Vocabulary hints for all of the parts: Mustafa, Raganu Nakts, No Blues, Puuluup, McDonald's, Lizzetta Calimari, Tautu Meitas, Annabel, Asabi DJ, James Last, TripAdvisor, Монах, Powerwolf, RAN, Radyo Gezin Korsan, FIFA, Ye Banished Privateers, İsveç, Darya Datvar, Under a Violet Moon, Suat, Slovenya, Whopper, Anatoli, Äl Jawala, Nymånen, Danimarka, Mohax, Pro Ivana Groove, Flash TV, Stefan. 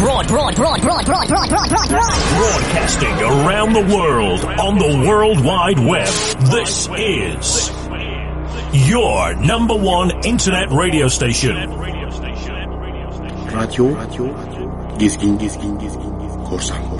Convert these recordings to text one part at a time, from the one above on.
Broadcasting around the world on the World Wide Web. This is your number one internet radio station. Radyo Gezin Korsan.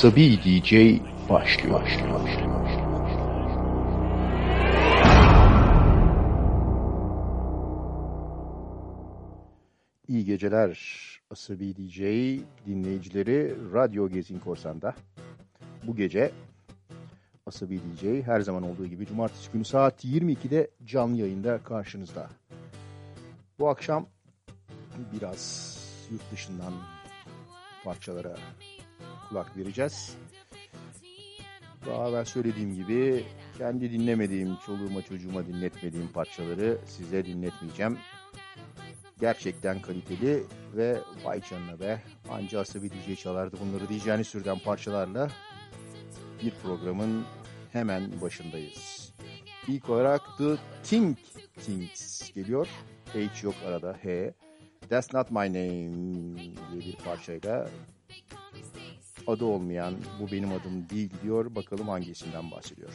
Asabi DJ başlıyor. İyi geceler Asabi DJ dinleyicileri, Radyo Gezin Korsan'da. Bu gece Asabi DJ her zaman olduğu gibi cumartesi günü saat 22'de canlı yayında karşınızda. Bu akşam biraz yurt dışından parçalara kulak vereceğiz. Daha evvel söylediğim gibi kendi dinlemediğim, çoluğuma çocuğuma dinletmediğim parçaları size dinletmeyeceğim. Gerçekten kaliteli ve vay canına be, anca Asabi DJ çalardı bunları diyeceğiniz türden parçalarla bir programın hemen başındayız. İlk olarak The Ting Tings geliyor. H yok arada, H. That's Not My Name diye bir parçayla, adı olmayan bu benim adım değil diyor. Bakalım hangisinden bahsediyor.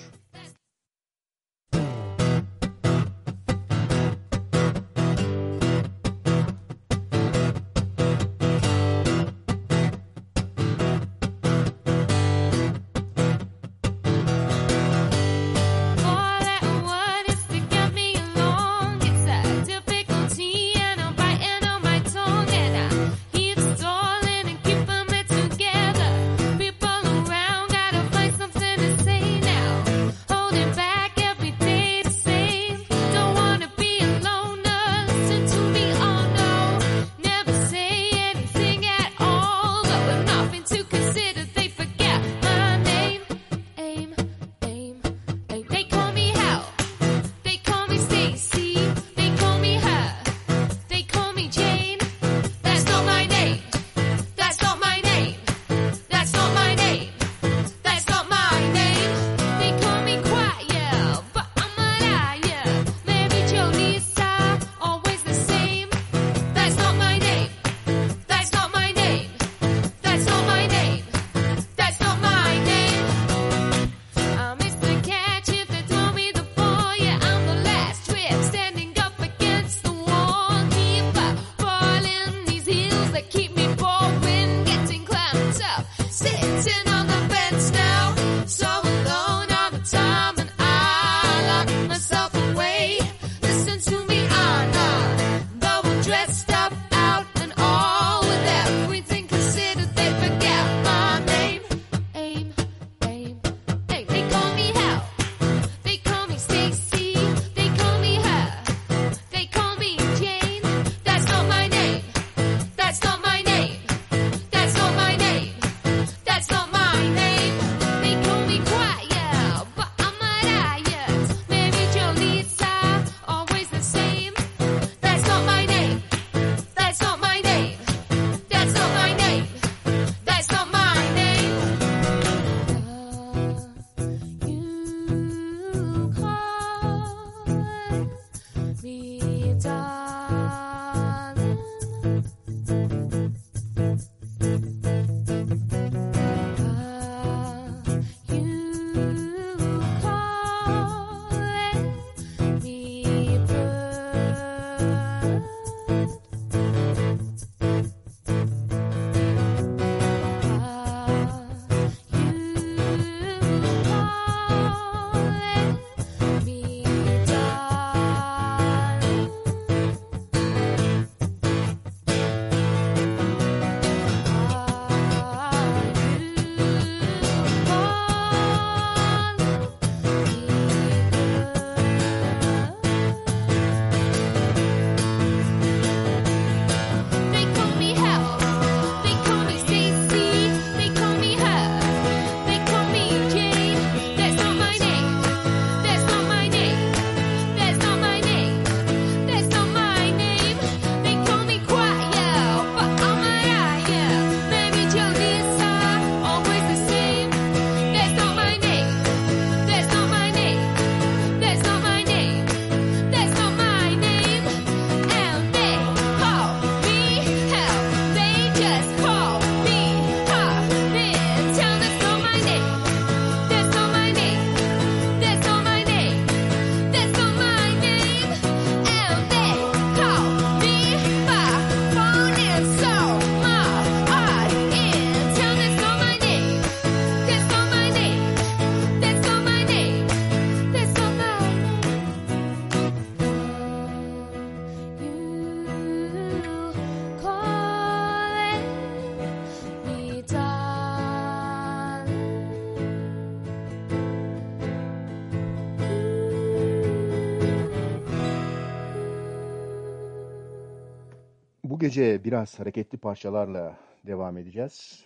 gece biraz hareketli parçalarla devam edeceğiz.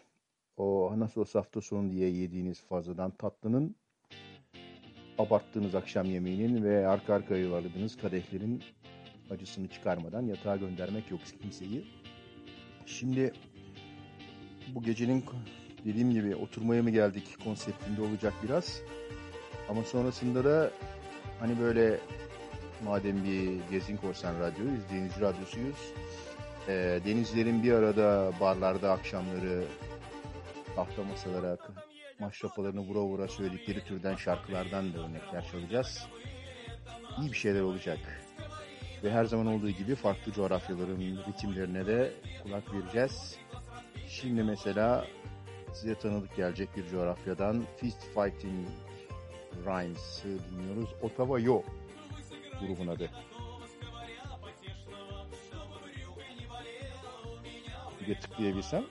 O nasıl olsa hafta sonu diye yediğiniz fazladan tatlının, abarttığınız akşam yemeğinin ve arka arkaya yuvarladığınız kadehlerin acısını çıkarmadan yatağa göndermek yok kimseyi. Şimdi bu gecenin dediğim gibi oturmaya mı geldik konseptinde olacak biraz. Ama sonrasında da hani böyle madem bir Gezin Korsan Radyo'yuz, Deniz Radyosu'yuz. Denizlerin bir arada barlarda akşamları tahta masalara maşrapalarını vura vura söyledikleri türden şarkılardan da örnekler çalacağız. İyi bir şeyler olacak. Ve her zaman olduğu gibi farklı coğrafyaların ritimlerine de kulak vereceğiz. Şimdi mesela size tanıdık gelecek bir coğrafyadan Fist Fighting Rhymes'ı dinliyoruz. Otava Yo grubun adı. Bir de tıklayabilsem.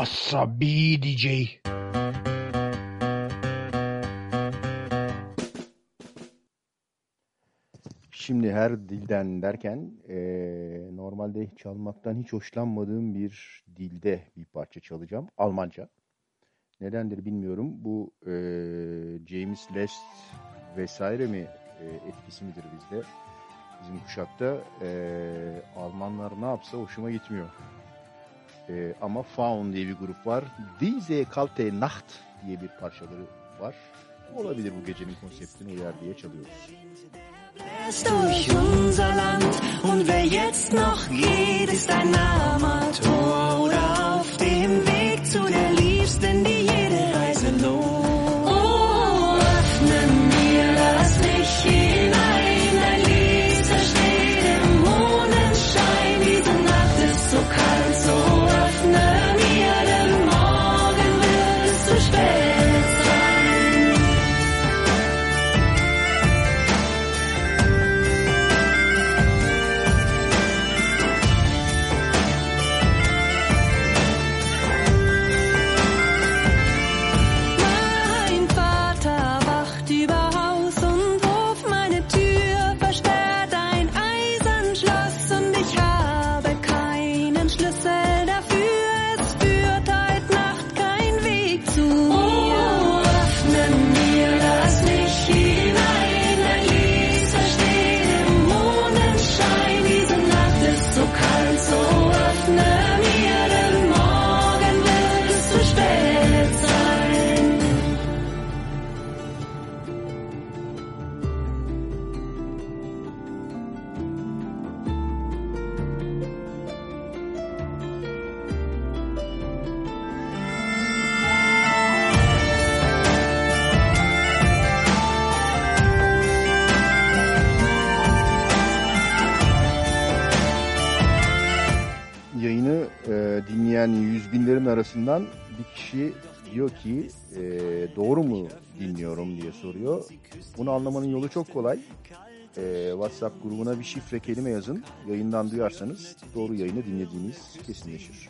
Asabi DJ. Şimdi her dilden derken normalde çalmaktan hiç hoşlanmadığım bir dilde bir parça çalacağım. Almanca. Nedendir bilmiyorum. Bu James Last vesaire mi etkisi midir bizde? Bizim kuşakta Almanlar ne yapsa hoşuma gitmiyor. Ama Faun diye bir grup var. Diese kalte Nacht diye bir parçaları var. Olabilir bu gecenin konseptini uyar diye çalıyoruz. Durch unser Land und wer jetzt noch geht, ist ein Amateur oder auf dem Weg zu der Liebsten, die jede Reise lohnt. Oh, öffnen wir das Licht hinein, ein Lichter steht im Mondenschein, diese Nacht ist so kalt, so öffnen wir, denn morgen wird es zu spät. Yani yüz binlerin arasından bir kişi diyor ki doğru mu dinliyorum diye soruyor. Bunu anlamanın yolu çok kolay. WhatsApp grubuna bir şifre kelime yazın. Yayından duyarsanız doğru yayını dinlediğiniz kesinleşir.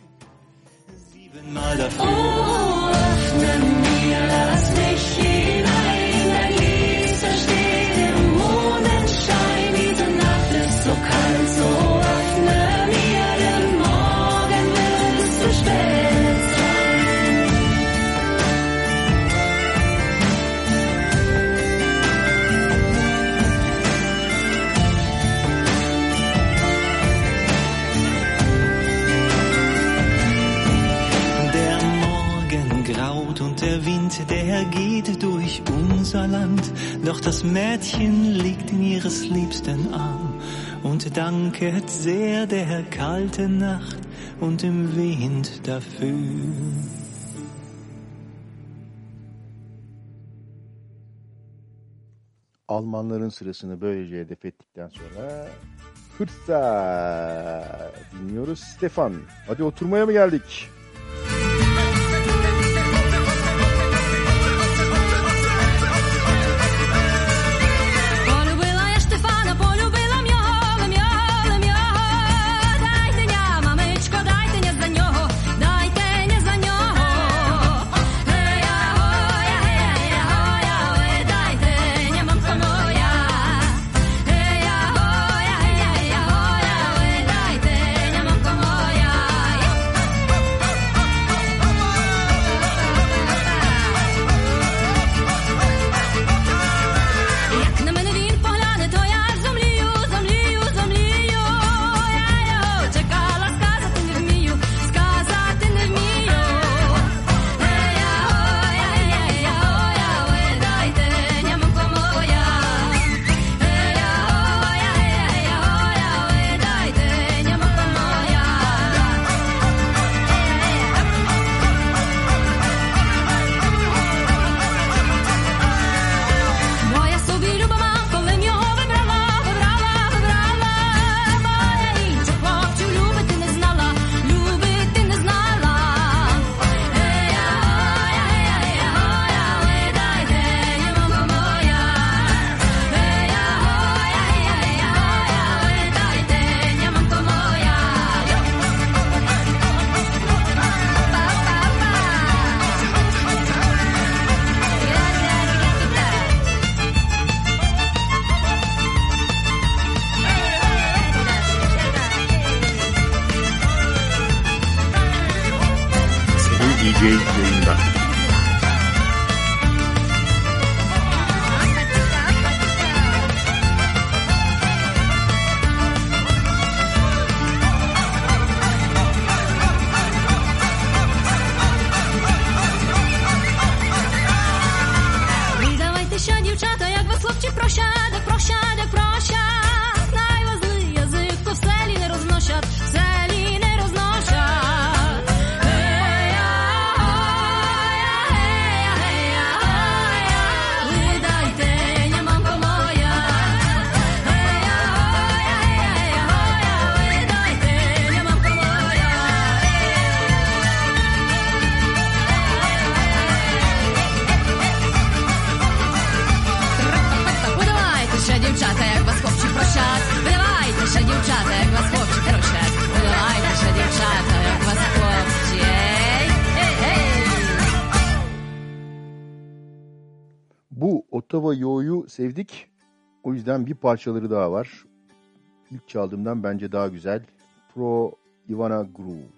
Der Wind, der geht durch unser Land, doch das Mädchen liegt in ihres liebsten Arm und danket sehr der kalten Nacht und dem Wind dafür. Almanların sırasını böylece hedef ettikten sonra Hırsa dinliyoruz Stefan. Hadi oturmaya mı geldik? DJ yayında. Віддавайте ще, дівчата, як вас хлопці прощають, прощають, прощають. Найвозли язик, то в селі не розносять, в селі не розносять. Дівчата, як вас хлопці прощать, вливайте ще, дівчата, як вас хлопці. Bu Otava Yo'yu sevdik. O yüzden bir parçaları daha var. İlk çaldığımdan bence daha güzel. Pro Ivana Groove.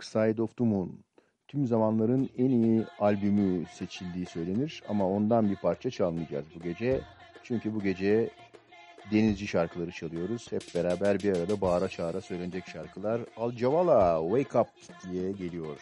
Side of the Moon. Tüm zamanların en iyi albümü seçildiği söylenir ama ondan bir parça çalmayacağız bu gece. Çünkü bu gece denizci şarkıları çalıyoruz. Hep beraber bir arada bağıra çağıra söylenecek şarkılar. Äl Jawala Wake Up diye geliyor.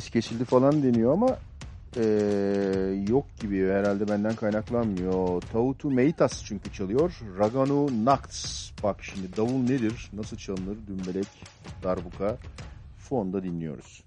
ses kesildi falan deniyor ama yok gibi herhalde, benden kaynaklanmıyor. Tautu Meitas çünkü çalıyor. Raganu Nakts. Bak şimdi davul nedir? Nasıl çalınır? Dümbelek, darbuka. Fonda dinliyoruz.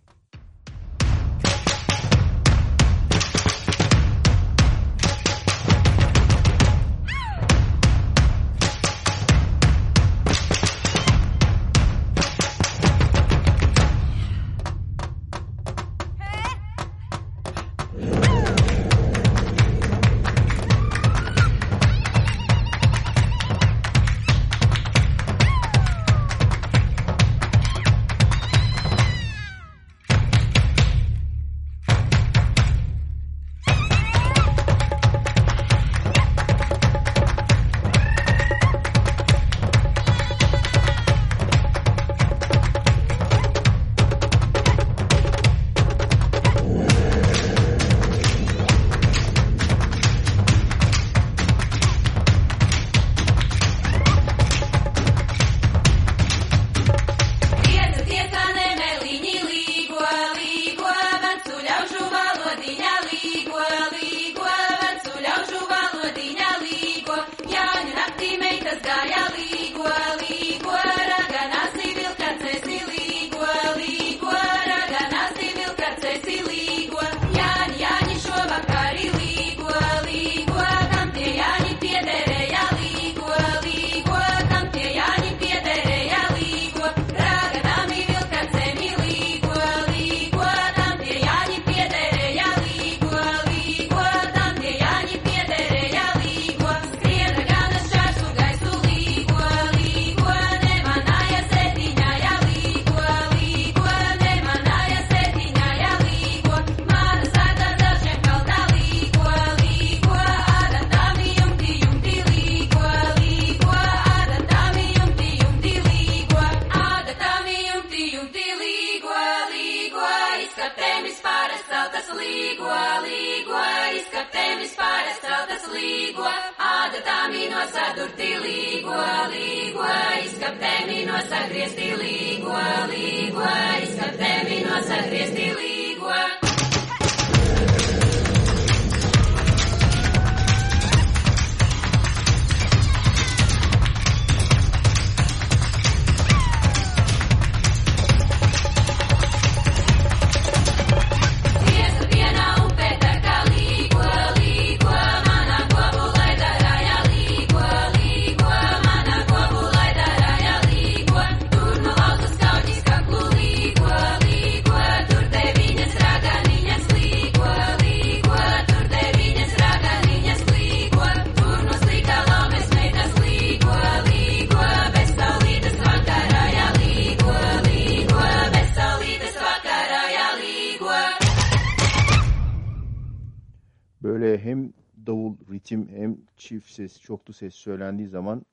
Çift ses, çoklu ses söylendiği zaman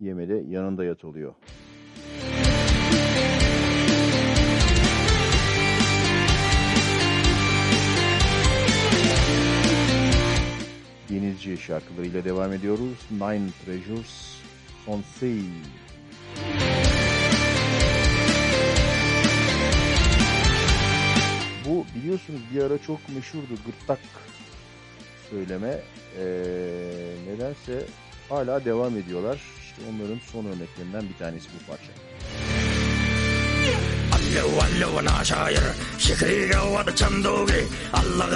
yemede yanında yat oluyor. Denizci şarkılarıyla devam ediyoruz. Nine Treasures, Sonsei. Bu biliyorsunuz bir ara çok meşhurdu, gırtlak söyleme. Nedense hala devam ediyorlar. İşte onların son örneklerinden bir tanesi bu parça. Şehir havada çandogi, Allah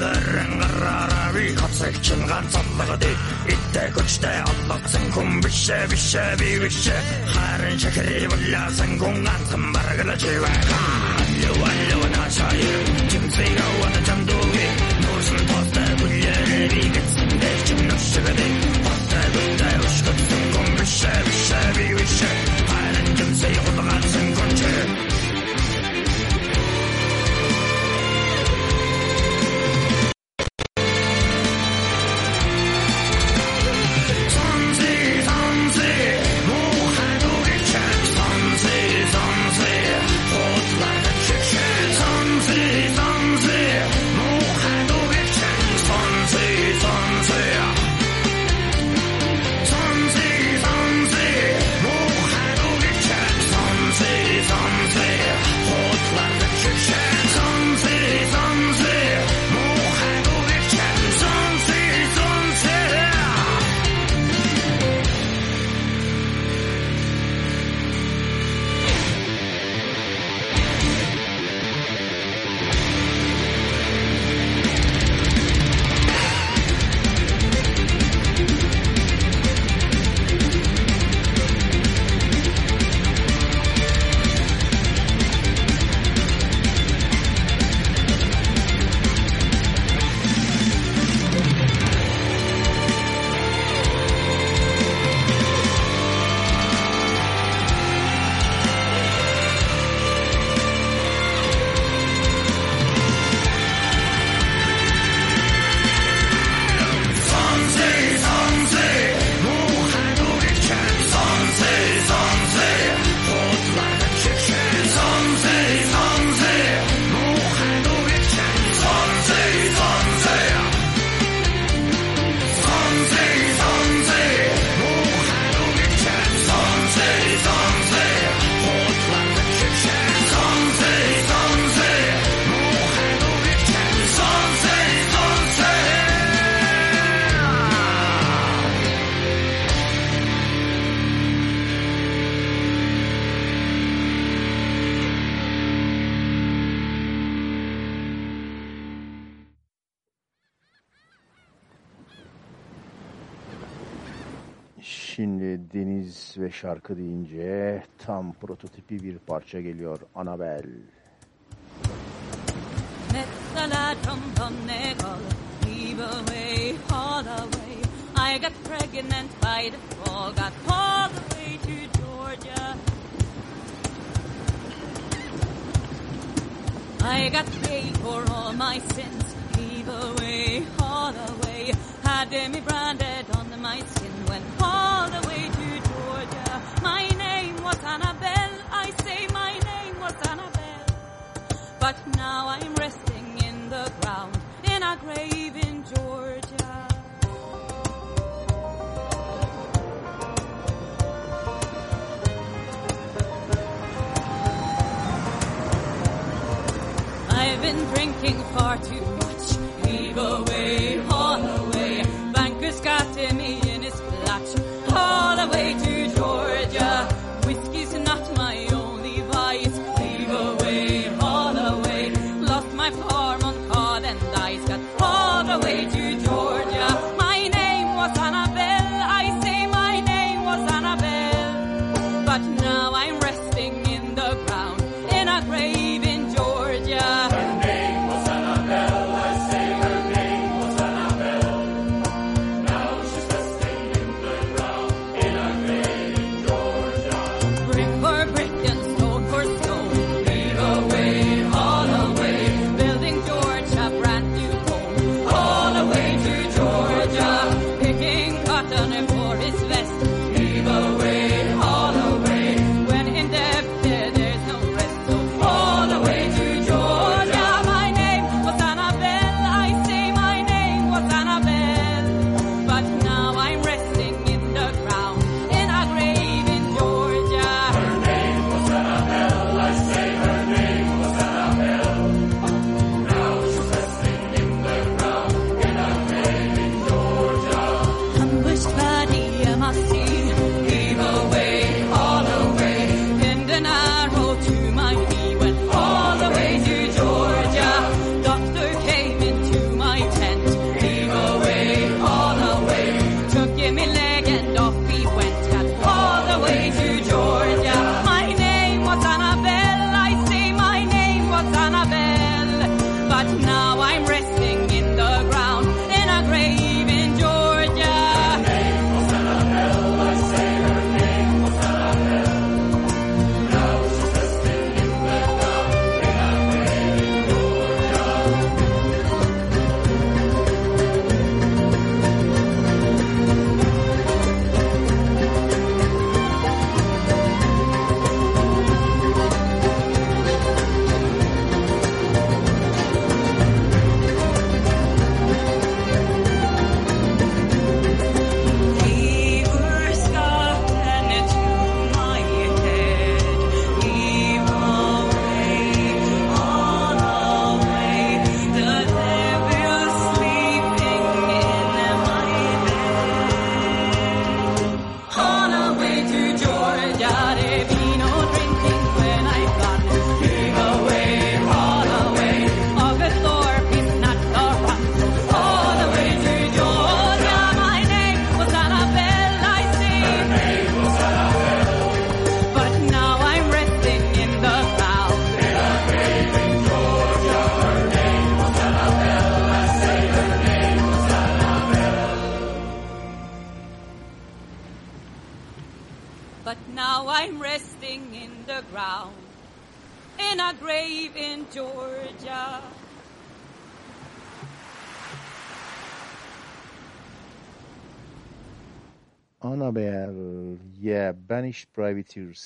garran garrarabi, kapsa section ran somebody itte kuchte anlatsın kum bir şey harin şekeri bullasın kungansın bargıla çive allu naşayı kimseyi avanacam duvi nursun pasta bulleri gitsin geçim nuşşıgıdi pasta gütte uşkutsun kum bir şey harin kimseyi kutugansın kunçı. Ve şarkı deyince tam prototipi bir parça geliyor. Anabel. I got pregnant by the fall, got all the way to Georgia. I got paid for all my sins, gave away, all away, had me branded on my skin, went all the way to Georgia. My name was Annabelle, I say my name was Annabelle. But now I'm resting in the ground, in a grave in Georgia. I've been drinking far too much, leave away, all away, bankers got me in his clutch, all the way to Georgia. Whiskey's not my only vice, leave away, all away, lost my farm on cod and dice, got all the way to Georgia. My name was Annabelle, I say my name was Annabelle, but now I'm resting in the ground, in a grave in Georgia. I must but now I'm resting in the ground, in a grave in Georgia. Anabel, Ye Banished Privateers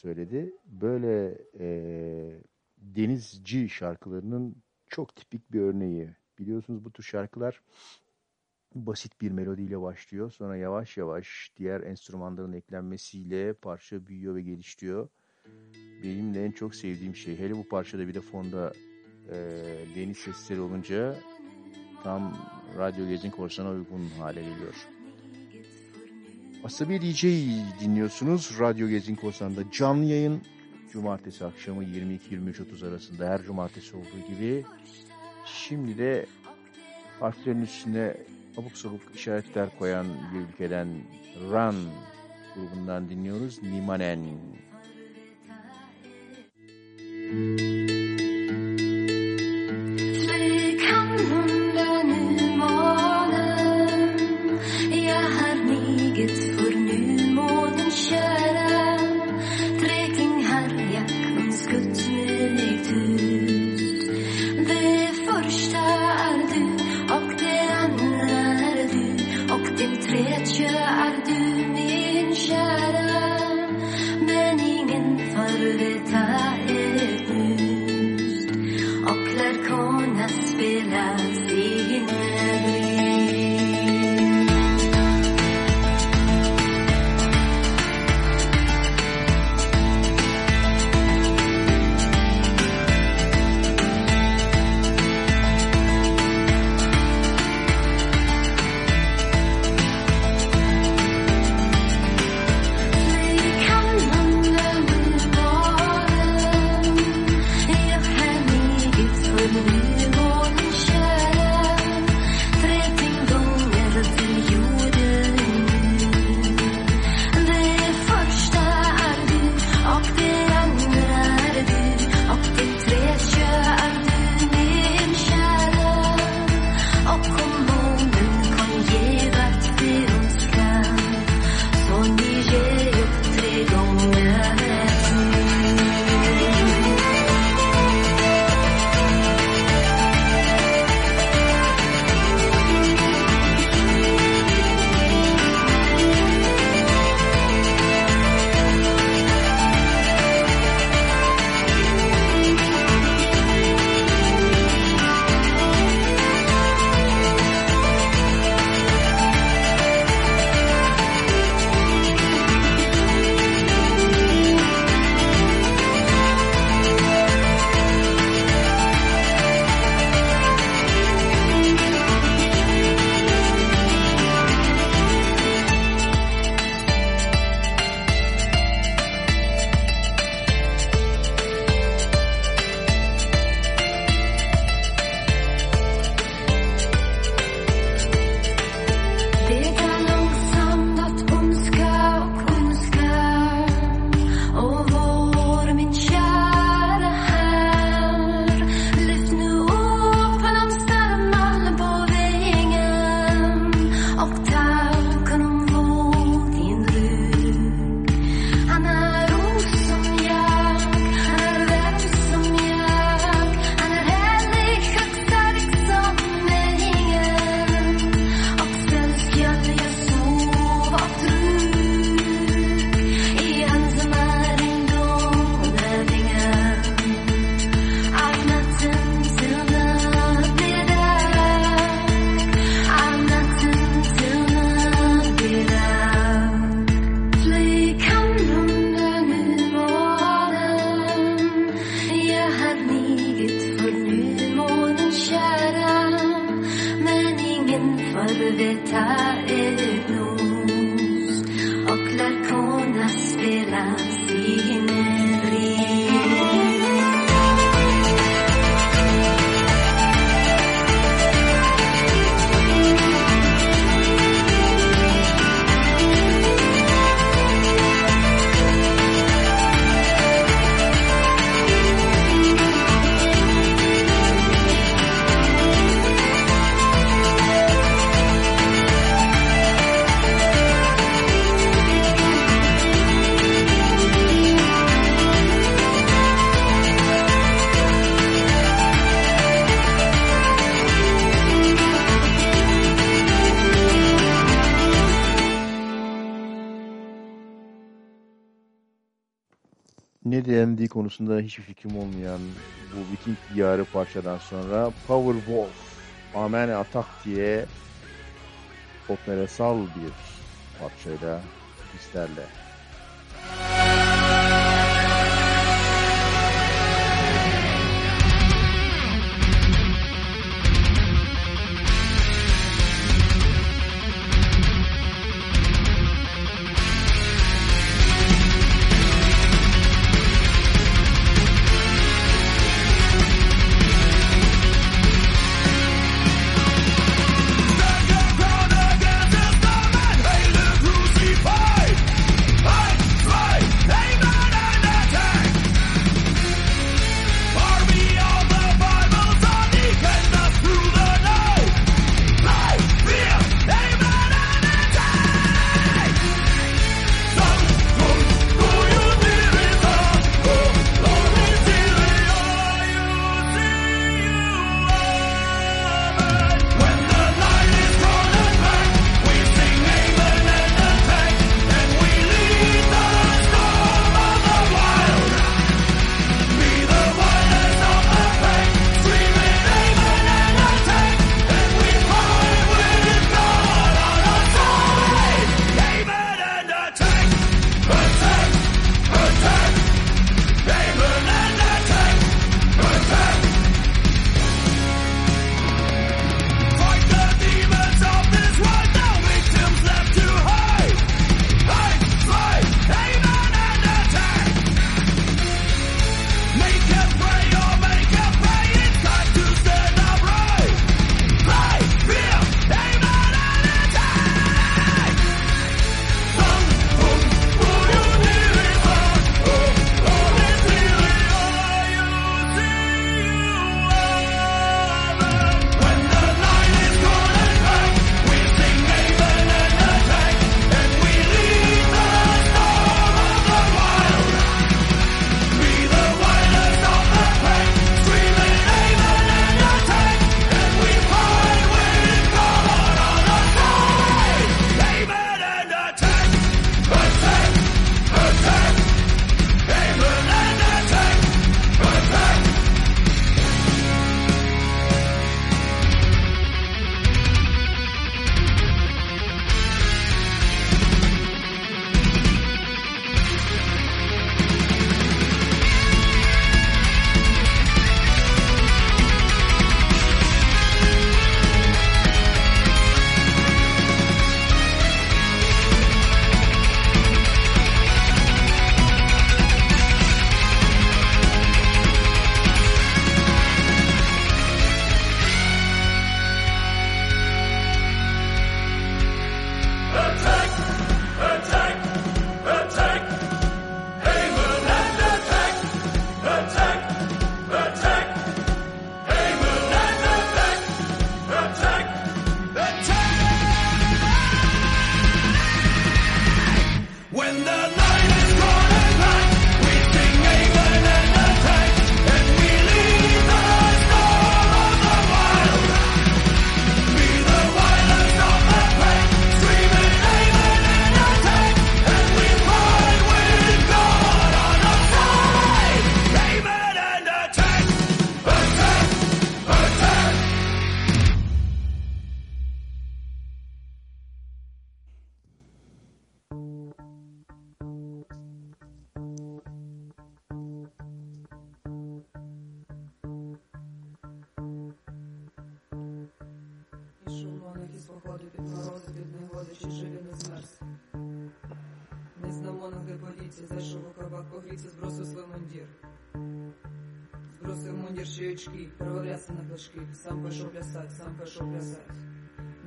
söyledi. Böyle denizci şarkılarının çok tipik bir örneği. Biliyorsunuz bu tür şarkılar basit bir melodiyle başlıyor. Sonra yavaş yavaş diğer enstrümanların eklenmesiyle parça büyüyor ve gelişiyor. Benim de en çok sevdiğim şey. Hele bu parçada bir de fonda deniz sesleri olunca tam Radyo Gezin Korsan'a uygun hale geliyor. Asabi DJ'yi dinliyorsunuz. Radyo Gezin Korsan'da canlı yayın. Cumartesi akşamı 22-23.30 arasında her cumartesi olduğu gibi. Şimdi de harflerin üstüne abuk sabuk işaretler koyan bir ülkeden RAN grubundan dinliyoruz. Nimanen. ne dendiği konusunda hiçbir fikrim olmayan bu Viking diyarı parçadan sonra Powerwolf Amen Atak diye operansal bir parçayla bizlerle.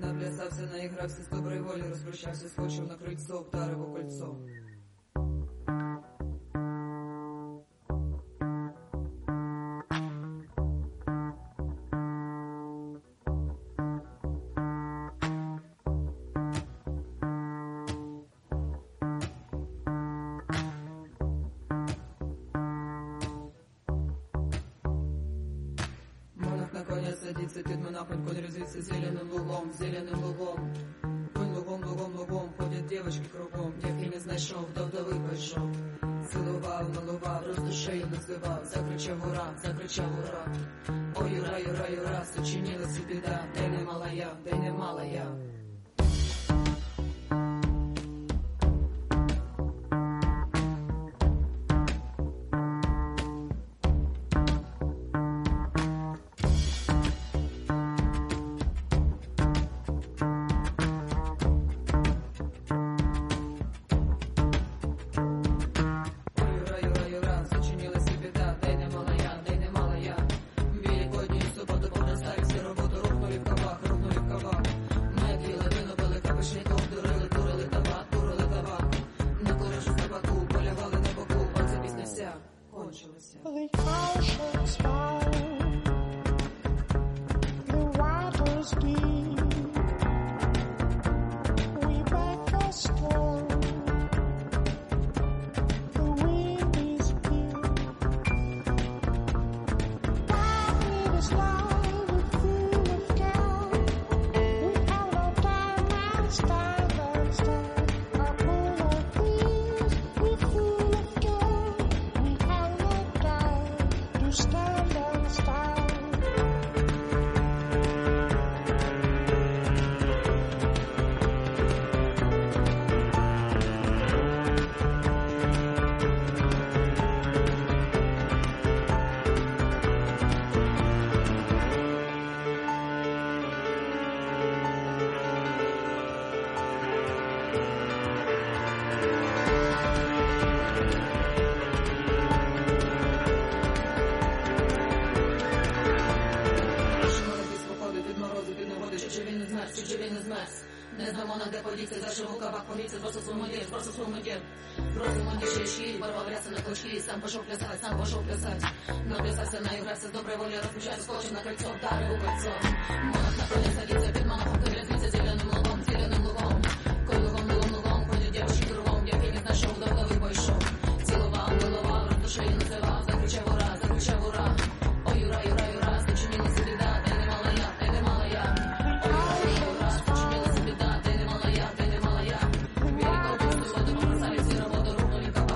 Наплясався, наігрався, з доброї волі розпрощався, схочив на крильцо, вдарив у кольцо. Девочки кругом, як і не знайшов, до вдови пішов. Цілував, милував, зазывал, закричав ура, ой, ура, сочинилась беда, да не малая. Сам пошел плясать, наплясаться, наиграться, с доброй волей размечать, скотчем на кольцо, дары у кольцо. Монах на поле садится, перед монахом крылья, зеленым лугом. Кой лугом, ходят девушки кругом, я феник нашел, до головы бой шел. Целовал, рот души и называл, закричав ура. Ой, ура, сочинилась беда, да не малая. Ой, ура, сочинилась беда, да не малая. Берег огненную воду бросали, все работы рухнули в кабак.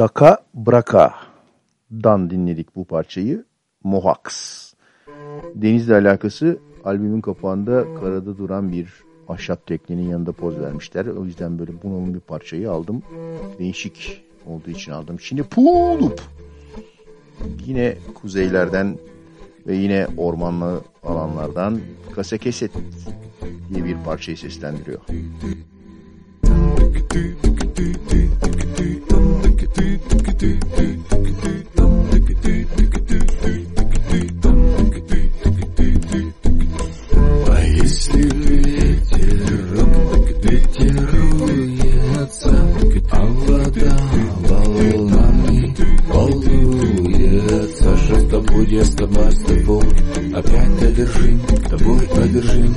Daka Braka'dan dinledik bu parçayı. Mohax. Denizle alakası, albümün kapağında karada duran bir ahşap teknenin yanında poz vermişler. O yüzden böyle bunalım bir parçayı aldım. Değişik olduğu için aldım. Şimdi Puuluup. Yine kuzeylerden ve yine ormanlı alanlardan Kasekeset diye bir parçayı seslendiriyor. А если ветер дуется, а вода волнами волнуется, что будет с тобой, опять одержим, тобой одержим.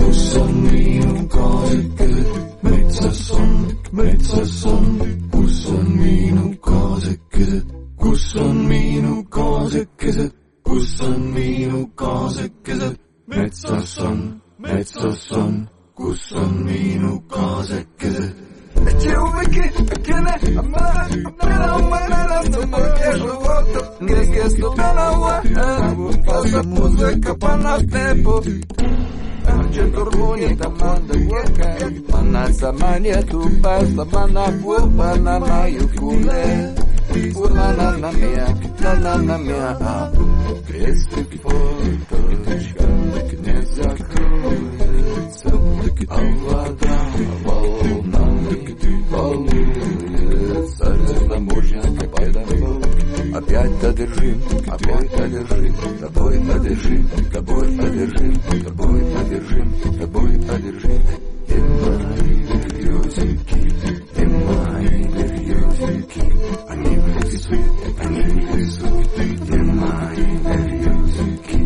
Kusan minun cause good. Makes a song, kusan minun cause good. Kus on minu kaasekeset, kus on minu kaasekeset, metsas on, kus on minu kaasekeset. Тобой одержим. И мои березики, они внизу, и мои березики.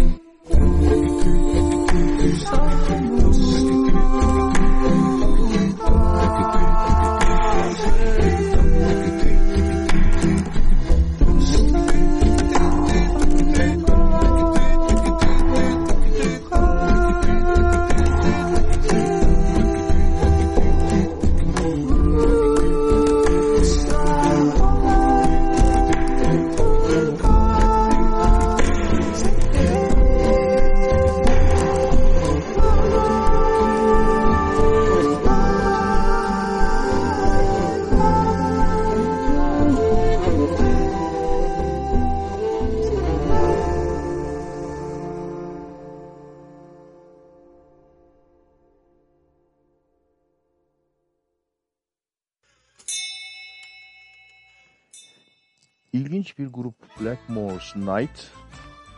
İlginç bir grup Blackmore's Night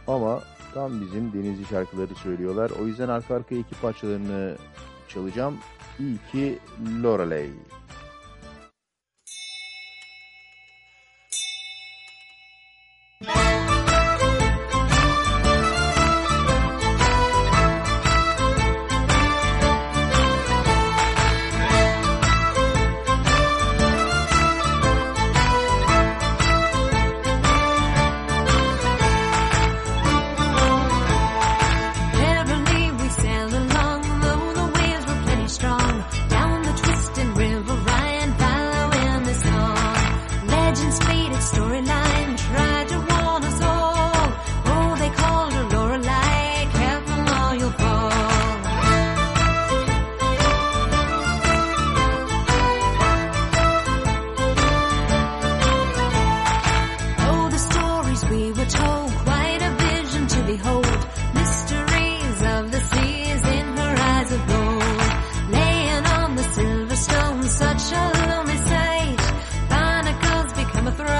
ama tam bizim denizli şarkıları söylüyorlar. O yüzden arka arkaya iki parçalarını çalacağım. İyi ki Loreley. Such a lonely sight, barnacles become a threat.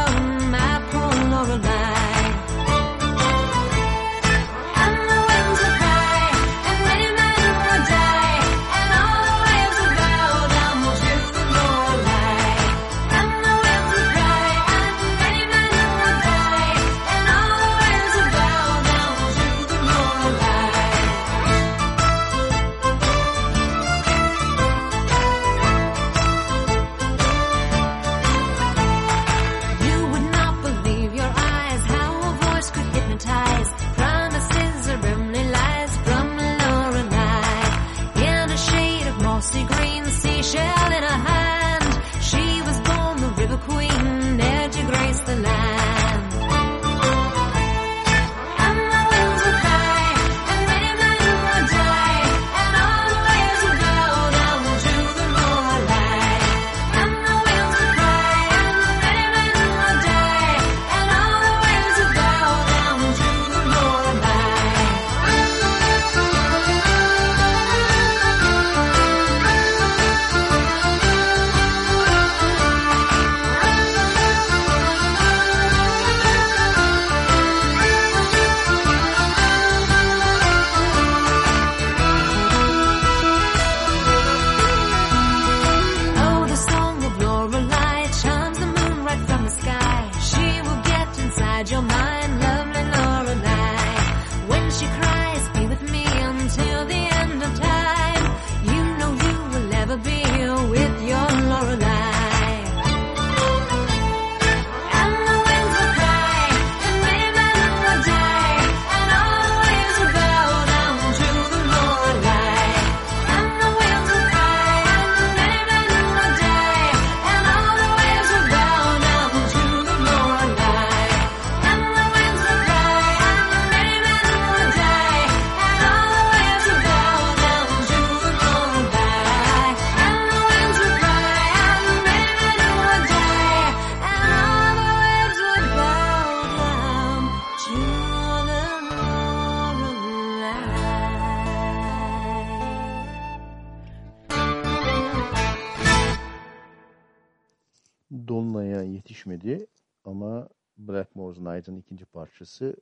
Polonya'ya yetişmedi ama Blackmore's Night'ın ikinci parçası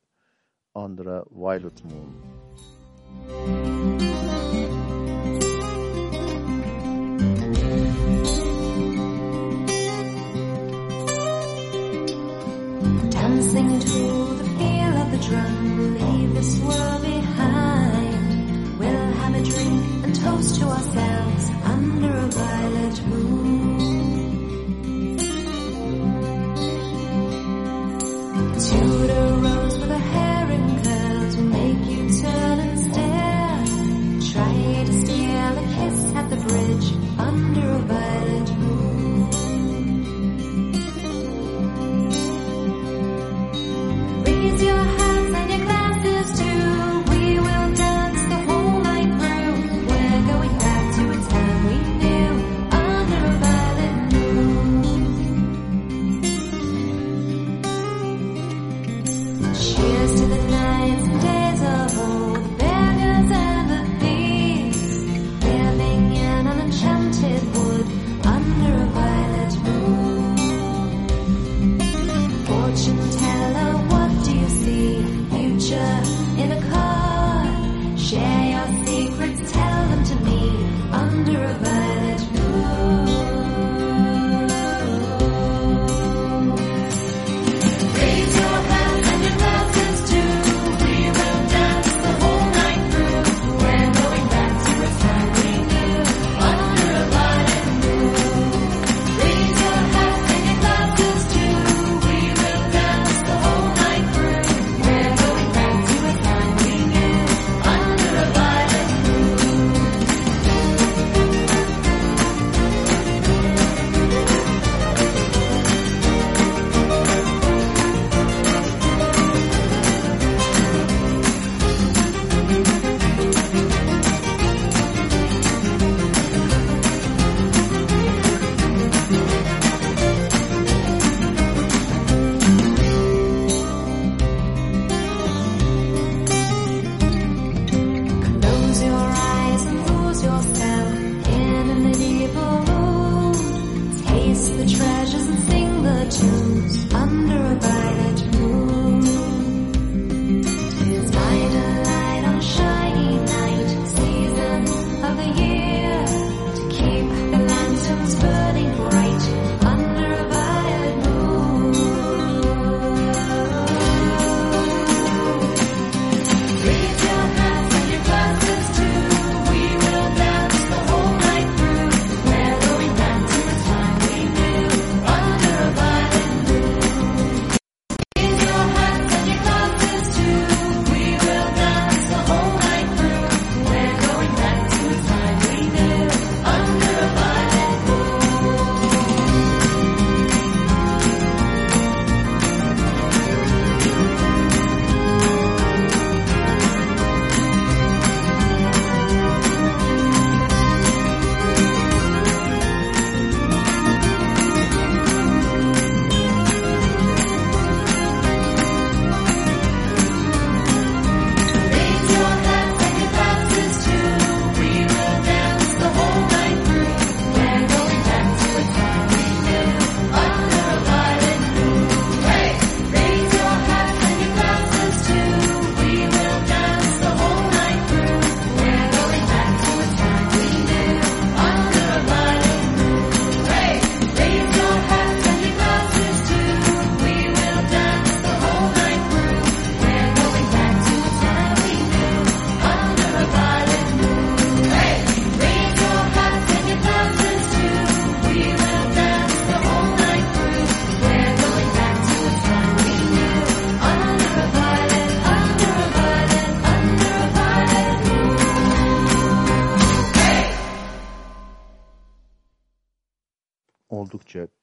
Under Violet Moon. Dancing to the feel of the drum, leave this world behind. We'll have a drink and toast to ourselves under a violet moon. A Tudor rose with a herring curls will make you turn and stare. Try to steal a kiss at the bridge under a violet moon.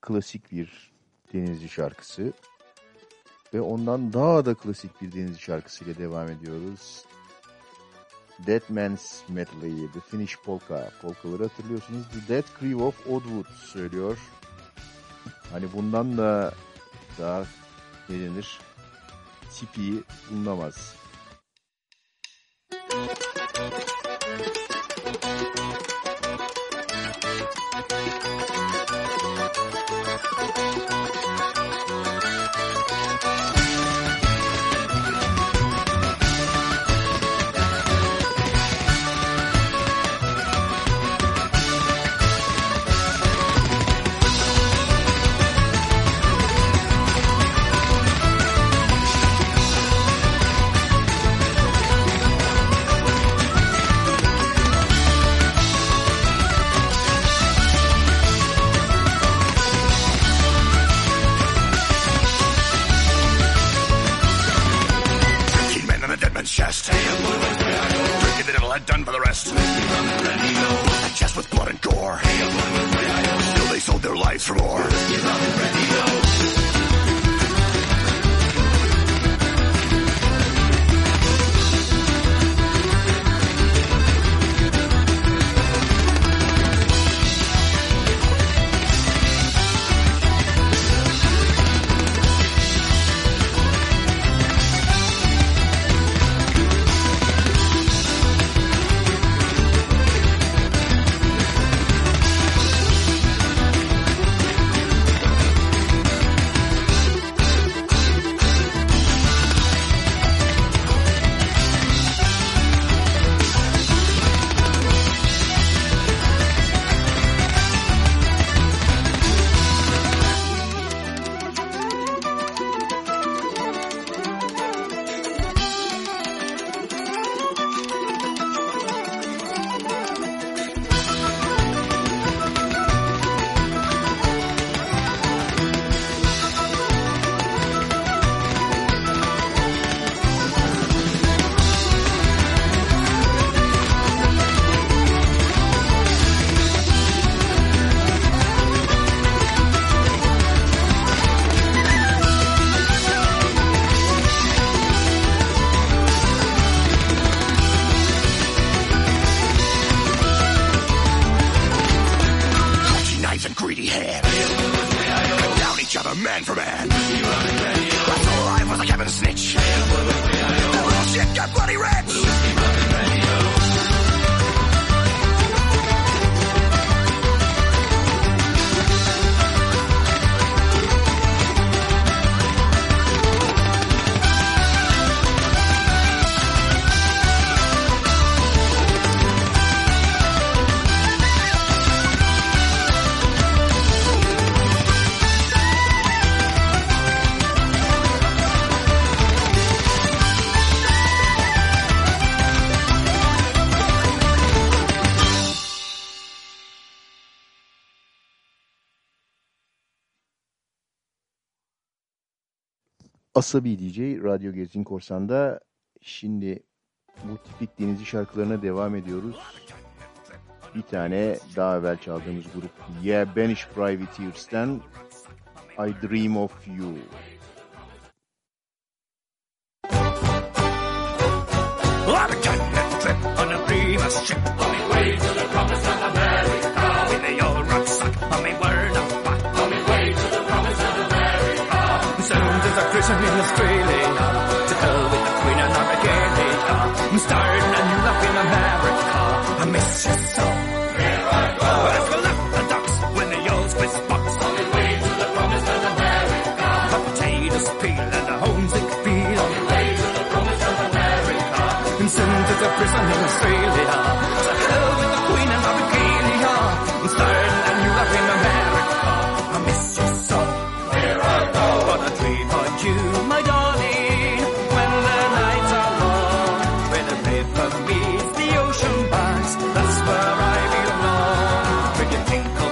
Klasik bir denizci şarkısı ve ondan daha da klasik bir denizci şarkısıyla devam ediyoruz. Dead Man's Metal Yard, The Finnish Polka. Polkaları hatırlıyorsunuz. The Dread Crew of Oddwood söylüyor. Hani bundan da daha ne denir? Tipi bulunamaz. We'll be right back. war. Still they sold their lives for more. Asabi DJ, Radyo Gezin Korsan'da şimdi bu tipik denizi şarkılarına devam ediyoruz. Bir tane daha evvel çaldığımız grup Ye Banished Privateers'ten I Dream of You. I'm in Australia, to hell with the Queen and Armageddon. I'm starting a new life in America. I miss you so. Here I go. But I still left the ducks when the yells fist box. On my way to the promised land America. The potatoes peel and the homesick feel. On my way to the promised land America. And soon there's a prison in Australia. To hell with the Queen and Armageddon. I'm starting a new life in America. I miss you so. Here I go. What a dream. You, my darling, when the nights are long, where the river meets the ocean banks, that's where I belong. When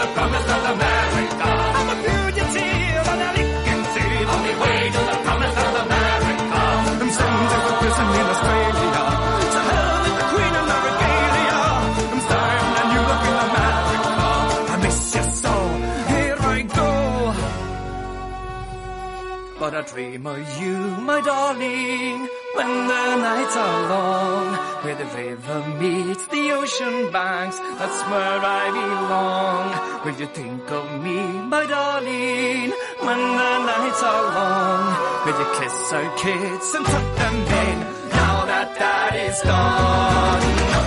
you think of me, my darling, when the nights are long, when you kiss our kids and tuck them in, now that daddy's gone. I dream of you, my darling, when the nights are long, where the river meets the ocean banks, that's where I belong. Will you think of me, my darling, when the nights are long, will you kiss our kids and tuck them in, now that dad is gone?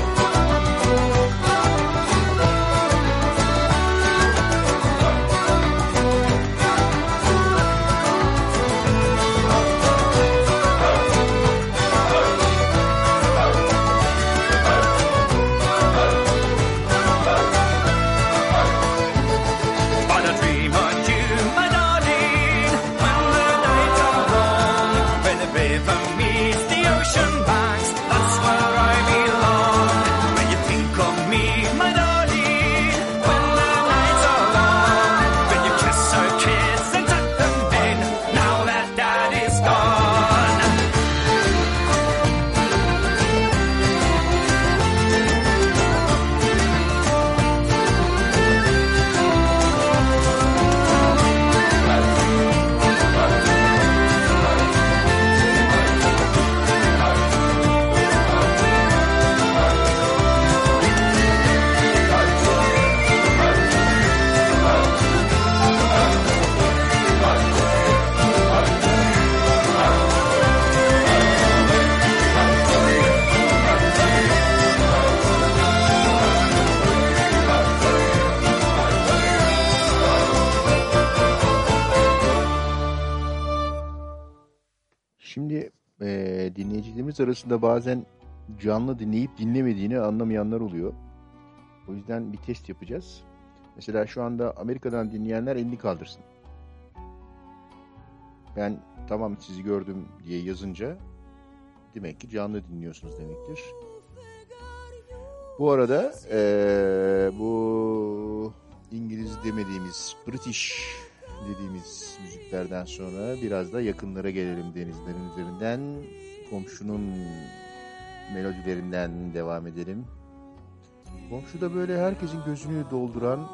Şimdi dinleyicilerimiz arasında bazen canlı dinleyip dinlemediğini anlamayanlar oluyor. O yüzden bir test yapacağız. Mesela şu anda Amerika'dan dinleyenler elini kaldırsın. Ben tamam sizi gördüm diye yazınca demek ki canlı dinliyorsunuz demektir. Bu arada bu İngiliz demediğimiz, British dediğimiz müziklerden sonra biraz da yakınlara gelelim, denizlerin üzerinden. Komşunun melodilerinden devam edelim. Komşuda böyle herkesin gözünü dolduran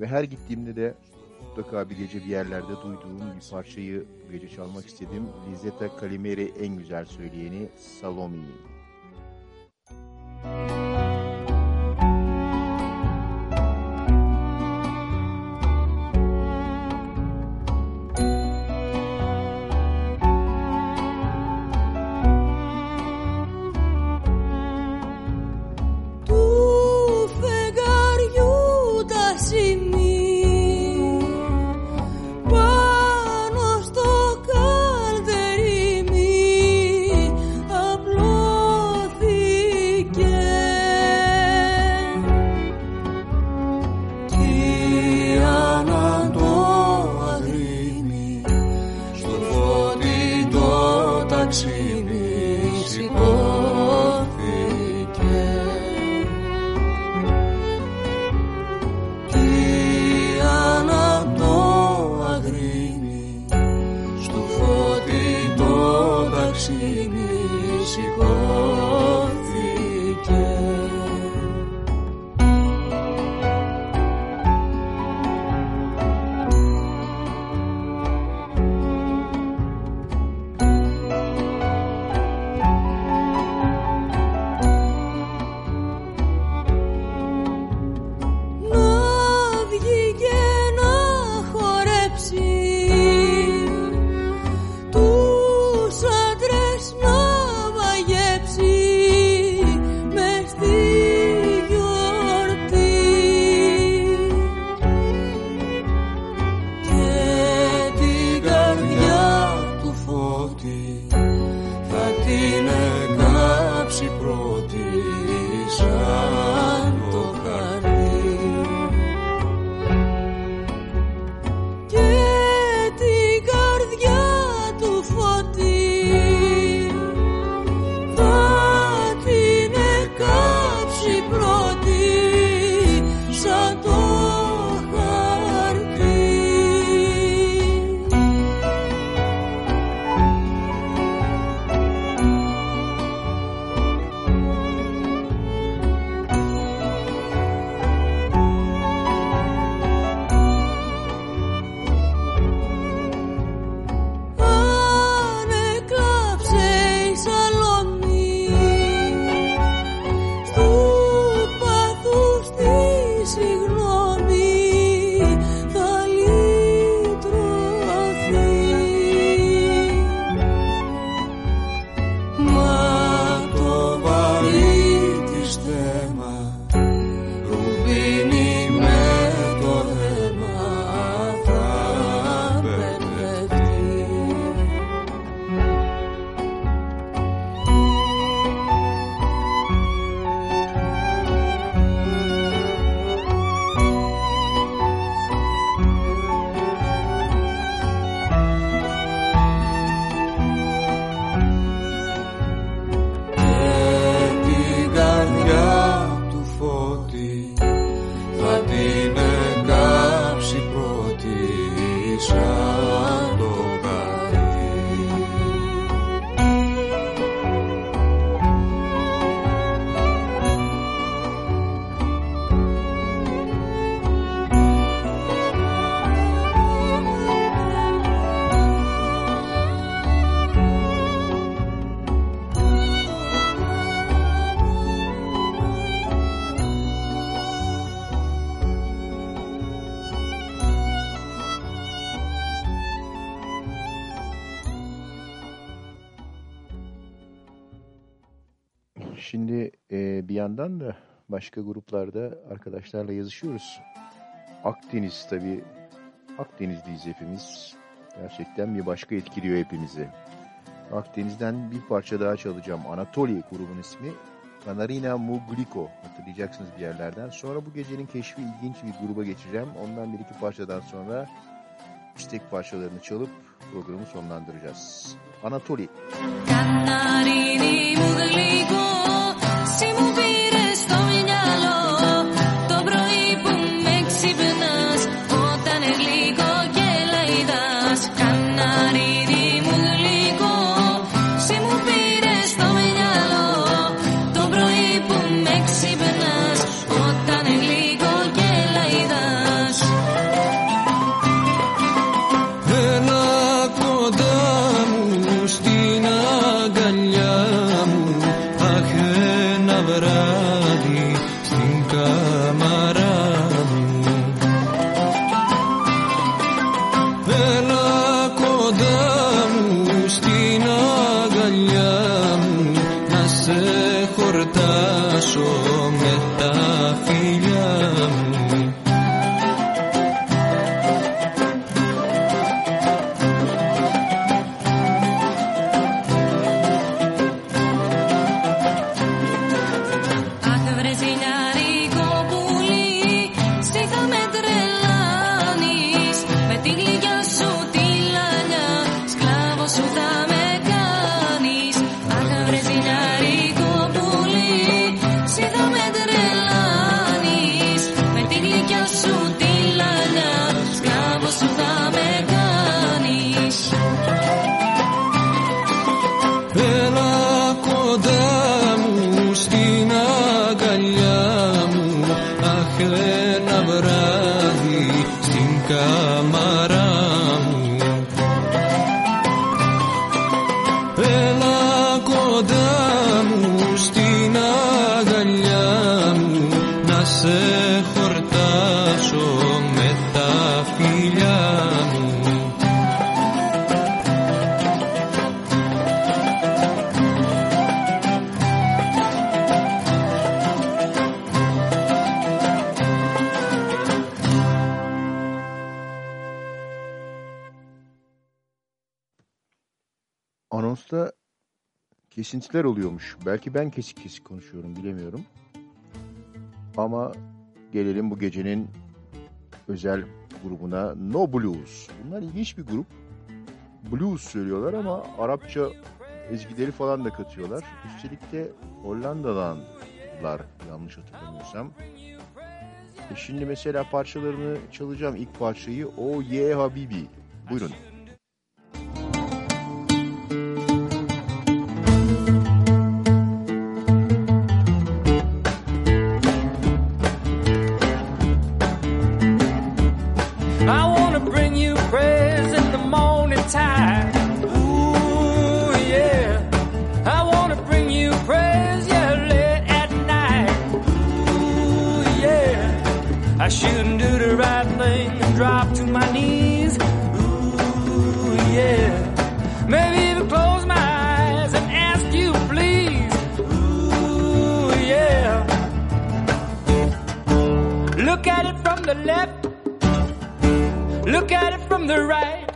ve her gittiğimde de mutlaka bir gece bir yerlerde duyduğum bir parçayı bu gece çalmak istedim. Lizzetta Calimari en güzel söyleyeni Salome. Yandan da başka gruplarda arkadaşlarla yazışıyoruz. Akdeniz tabii. Akdenizliyiz hepimiz. Gerçekten bir başka etkiliyor hepimizi. Akdeniz'den bir parça daha çalacağım. Anatoli grubun ismi. Kanarina Mugliko, hatırlayacaksınız bir yerlerden. Sonra bu gecenin keşfi ilginç bir gruba geçeceğim. Ondan bir iki parçadan sonra istek parçalarını çalıp programı sonlandıracağız. Anatoli. Kanarina Mugliko kesintiler oluyormuş. Belki ben kesik kesik konuşuyorum, bilemiyorum. Ama gelelim bu gecenin özel grubuna, No Blues. Bunlar ilginç bir grup. Blues söylüyorlar ama Arapça ezgileri falan da katıyorlar. Üstelik de Hollandalılar yanlış hatırlamıyorsam. Şimdi mesela parçalarını çalacağım. İlk parçayı O Ye Habibi. Buyurun. I shouldn't do the right thing and drop to my knees. Ooh, yeah. Maybe even close my eyes and ask you, please. Ooh, yeah. Look at it from the left. Look at it from the right.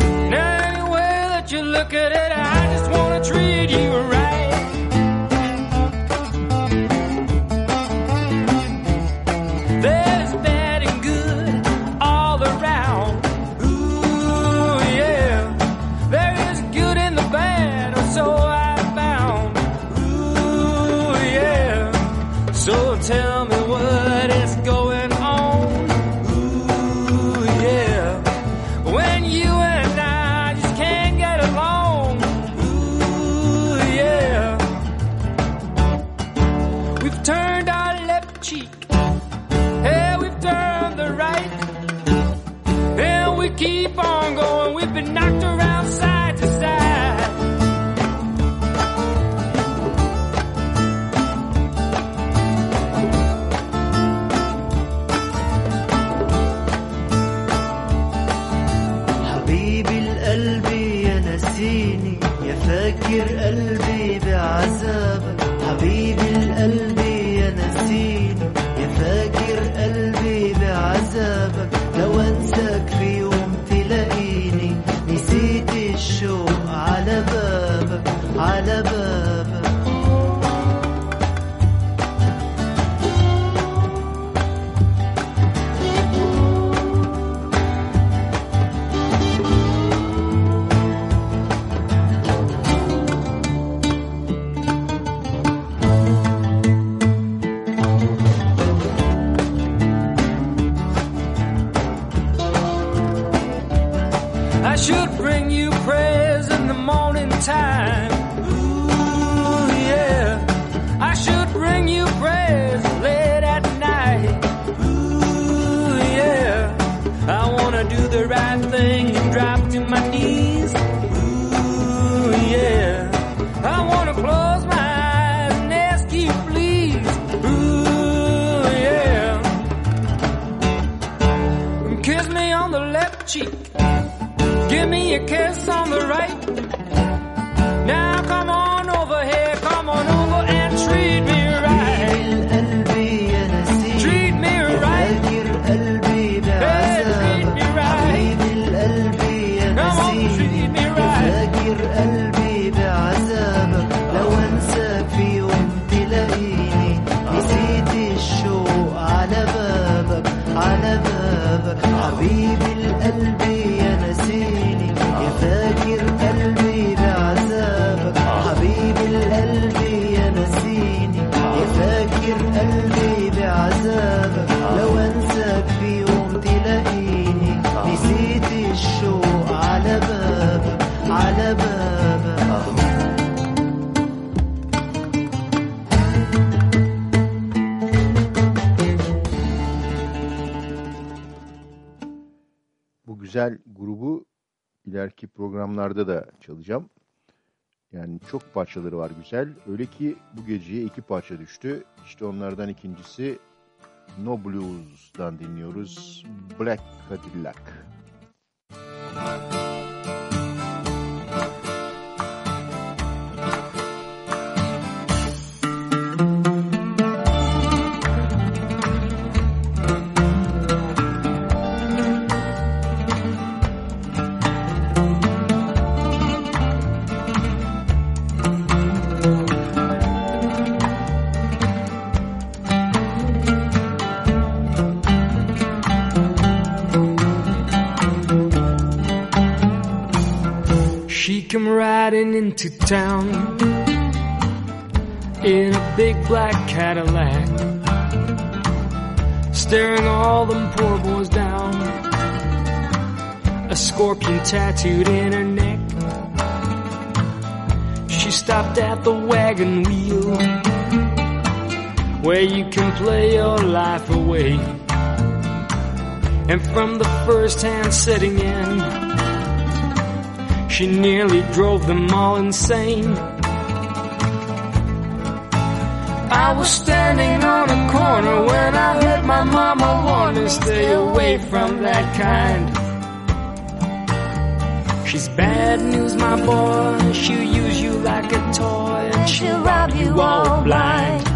Now any way that you look at it, I just want to treat you right. Tell me what is going on, ooh, yeah. When you and I just can't get along, ooh, yeah. I should bring you prayers in the morning time. Ooh, yeah. I should bring you prayers late at night. Ooh, yeah. I wanna do the right thing and drop to my knees. Ooh, yeah. I wanna close my eyes and ask you please. Ooh, yeah. And kiss me on the left cheek. Give me a kiss on the right. Now come on over here, come on over and treat me right. Treat me right. Hey, treat me right. Come on, treat me right. Bu güzel grubu ileriki programlarda da çalacağım. Yani çok parçaları var güzel. Öyle ki bu geceye 2 parça düştü. İşte onlardan ikincisi No Blues'dan dinliyoruz. Black Cadillac. Come riding into town in a big black Cadillac, staring all them poor boys down, a scorpion tattooed in her neck. She stopped at the wagon wheel where you can play your life away, and from the first hand setting in, she nearly drove them all insane. I was standing on a corner when I heard my mama warn me, stay away from that kind. She's bad news, my boy. She'll use you like a toy and she'll rob you all blind.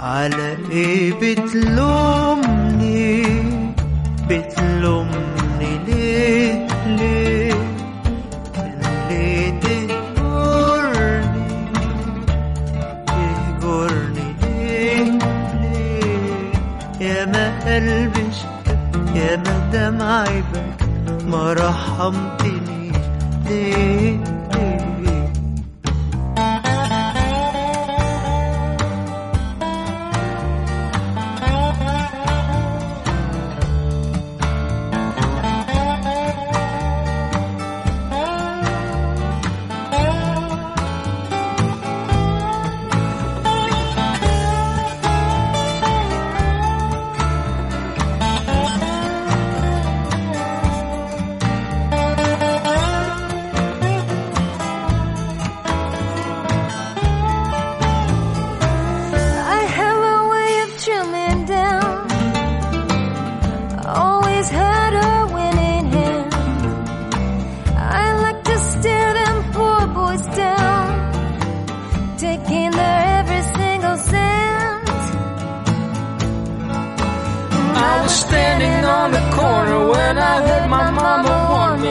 على ايه بتلومني بتلومني ليه ليه قلبش يا مدام عيبك ما رحمتني ليه ليه.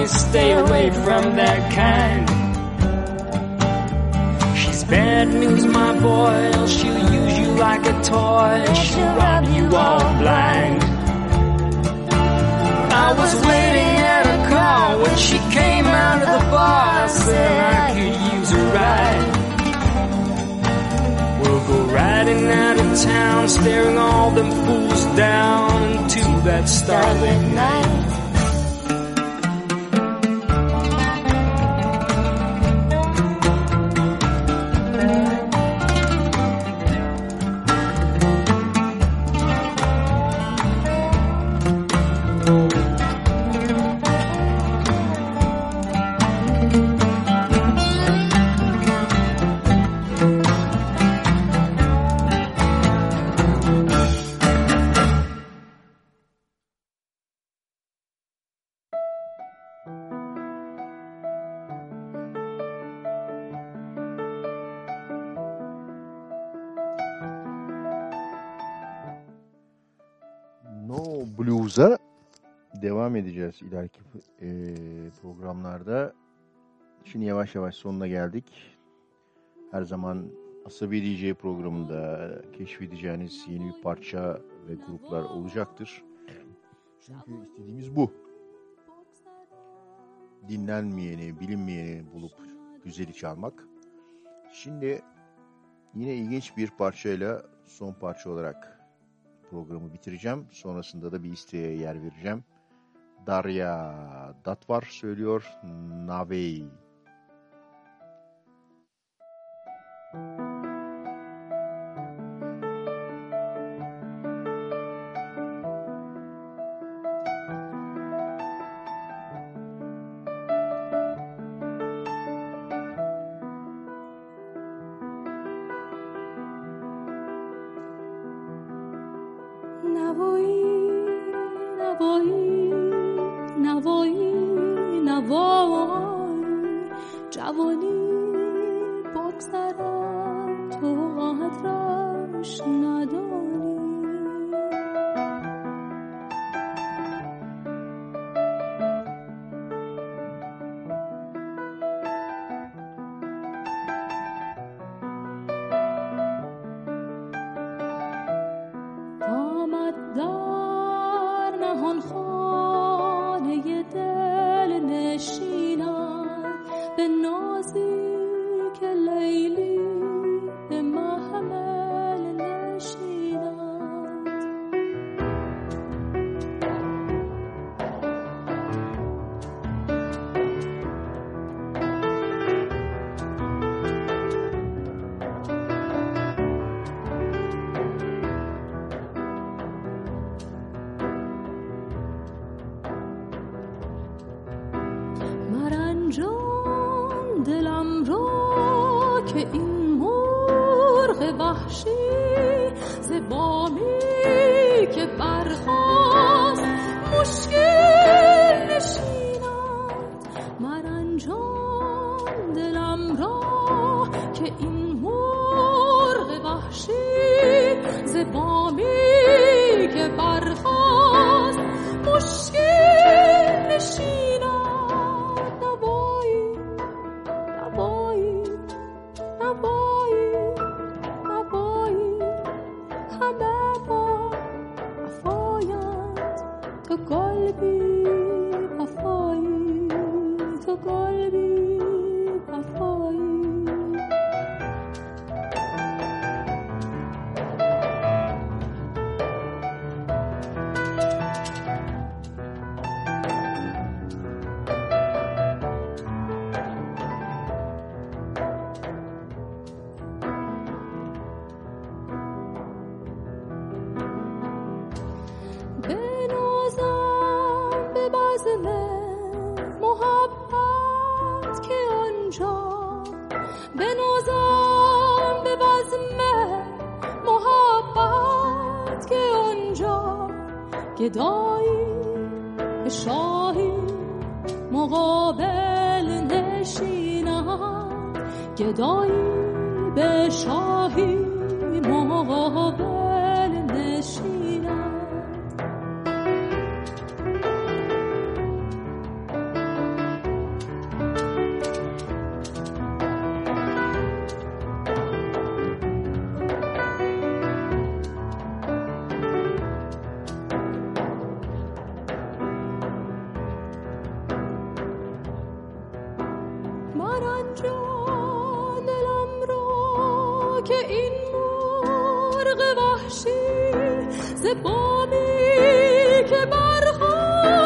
Stay away from that kind. She's bad news, my boy. She'll use you like a toy. She'll rob you all blind. I was waiting at a car when she came out of the bar. I said I could use a ride. We'll go riding out of town, staring all them fools down into that starlit night. Blues'a devam edeceğiz ileriki programlarda. Şimdi yavaş yavaş sonuna geldik. Her zaman Asabi DJ programında keşfedeceğiniz yeni bir parça ve gruplar olacaktır. Çünkü istediğimiz bu. Dinlenmeyeni, bilinmeyeni bulup güzeli çalmak. Şimdi yine ilginç bir parçayla son parça olarak programı bitireceğim. Sonrasında da bir isteğe yer vereceğim. Darya Datvar söylüyor. Navey. که برخواد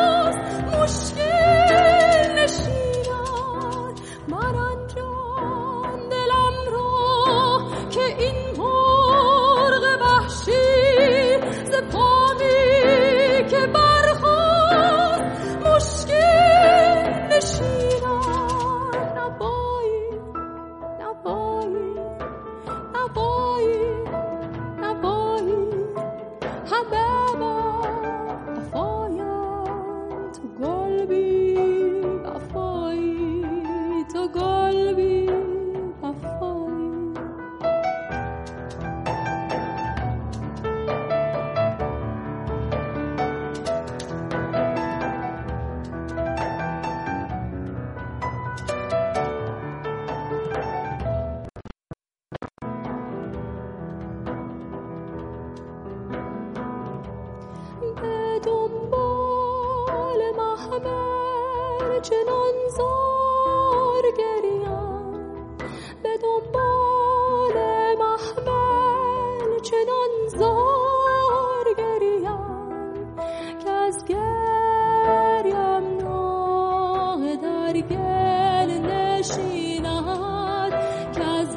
خبر چنان زار گریم به دنبال محمل چنان زار گریم که از گریم ناغ در گل نشیند که از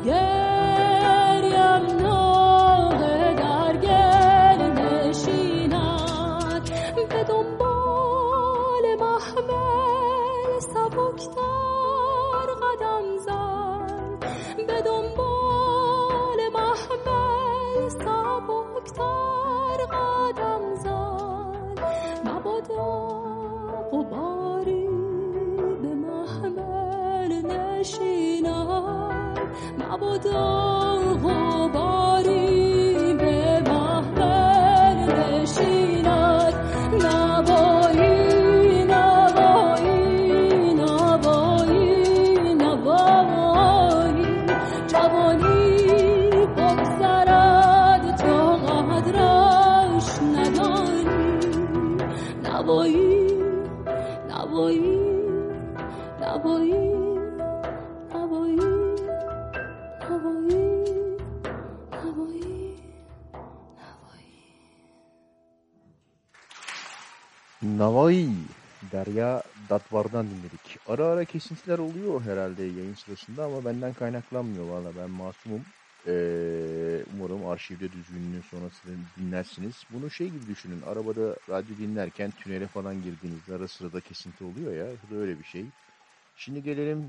Navai, Derya Datvar'dan dinledik. Ara ara kesintiler oluyor herhalde yayın sırasında ama benden kaynaklanmıyor valla, ben masumum. Umarım arşivde düzgünlüğün sonrası dinlersiniz. Bunu şey gibi düşünün, arabada radyo dinlerken tünele falan girdiğinizde ara sırada kesinti oluyor ya, bu da öyle bir şey. Şimdi gelelim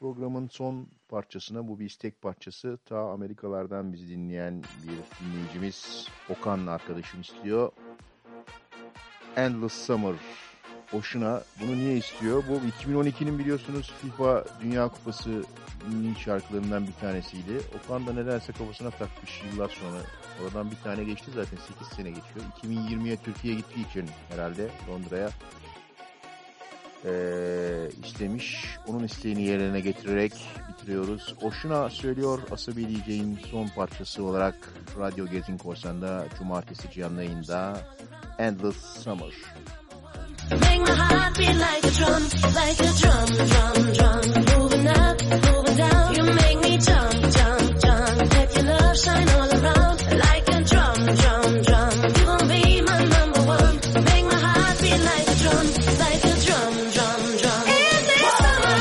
programın son parçasına. Bu bir istek parçası. Ta Amerikalardan bizi dinleyen bir dinleyicimiz Okan arkadaşım istiyor. Endless Summer. Boşuna bunu niye istiyor? Bu 2012'nin biliyorsunuz FIFA Dünya Kupası'nın şarkılarından bir tanesiydi. Okan da nedense kafasına takmış yıllar sonra. Oradan bir tane geçti zaten, 8 sene geçiyor. 2020'ye Türkiye'ye gittiği için herhalde Londra'ya istemiş. Onun isteğini yerine getirerek bitiriyoruz. Boşuna söylüyor Asabi DJ'in son parçası olarak Radyo Gezin Korsan'da cumartesi canlı yayında Endless Summer. Make my heart beat like a drum, drum, drum. Moving up, moving down, you make me jump, jump, jump. Let your love shine all around like a drum, drum, drum. You gon' be my number one. Make my heart beat like a drum, drum, drum. And this summer,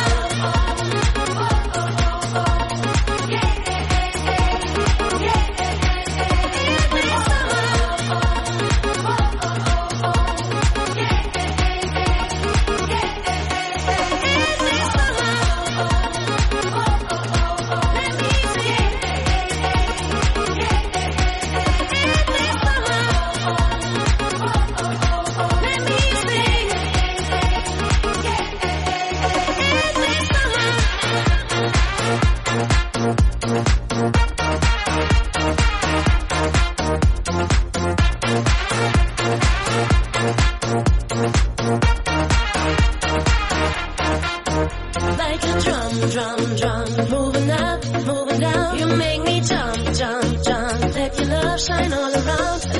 shine all around.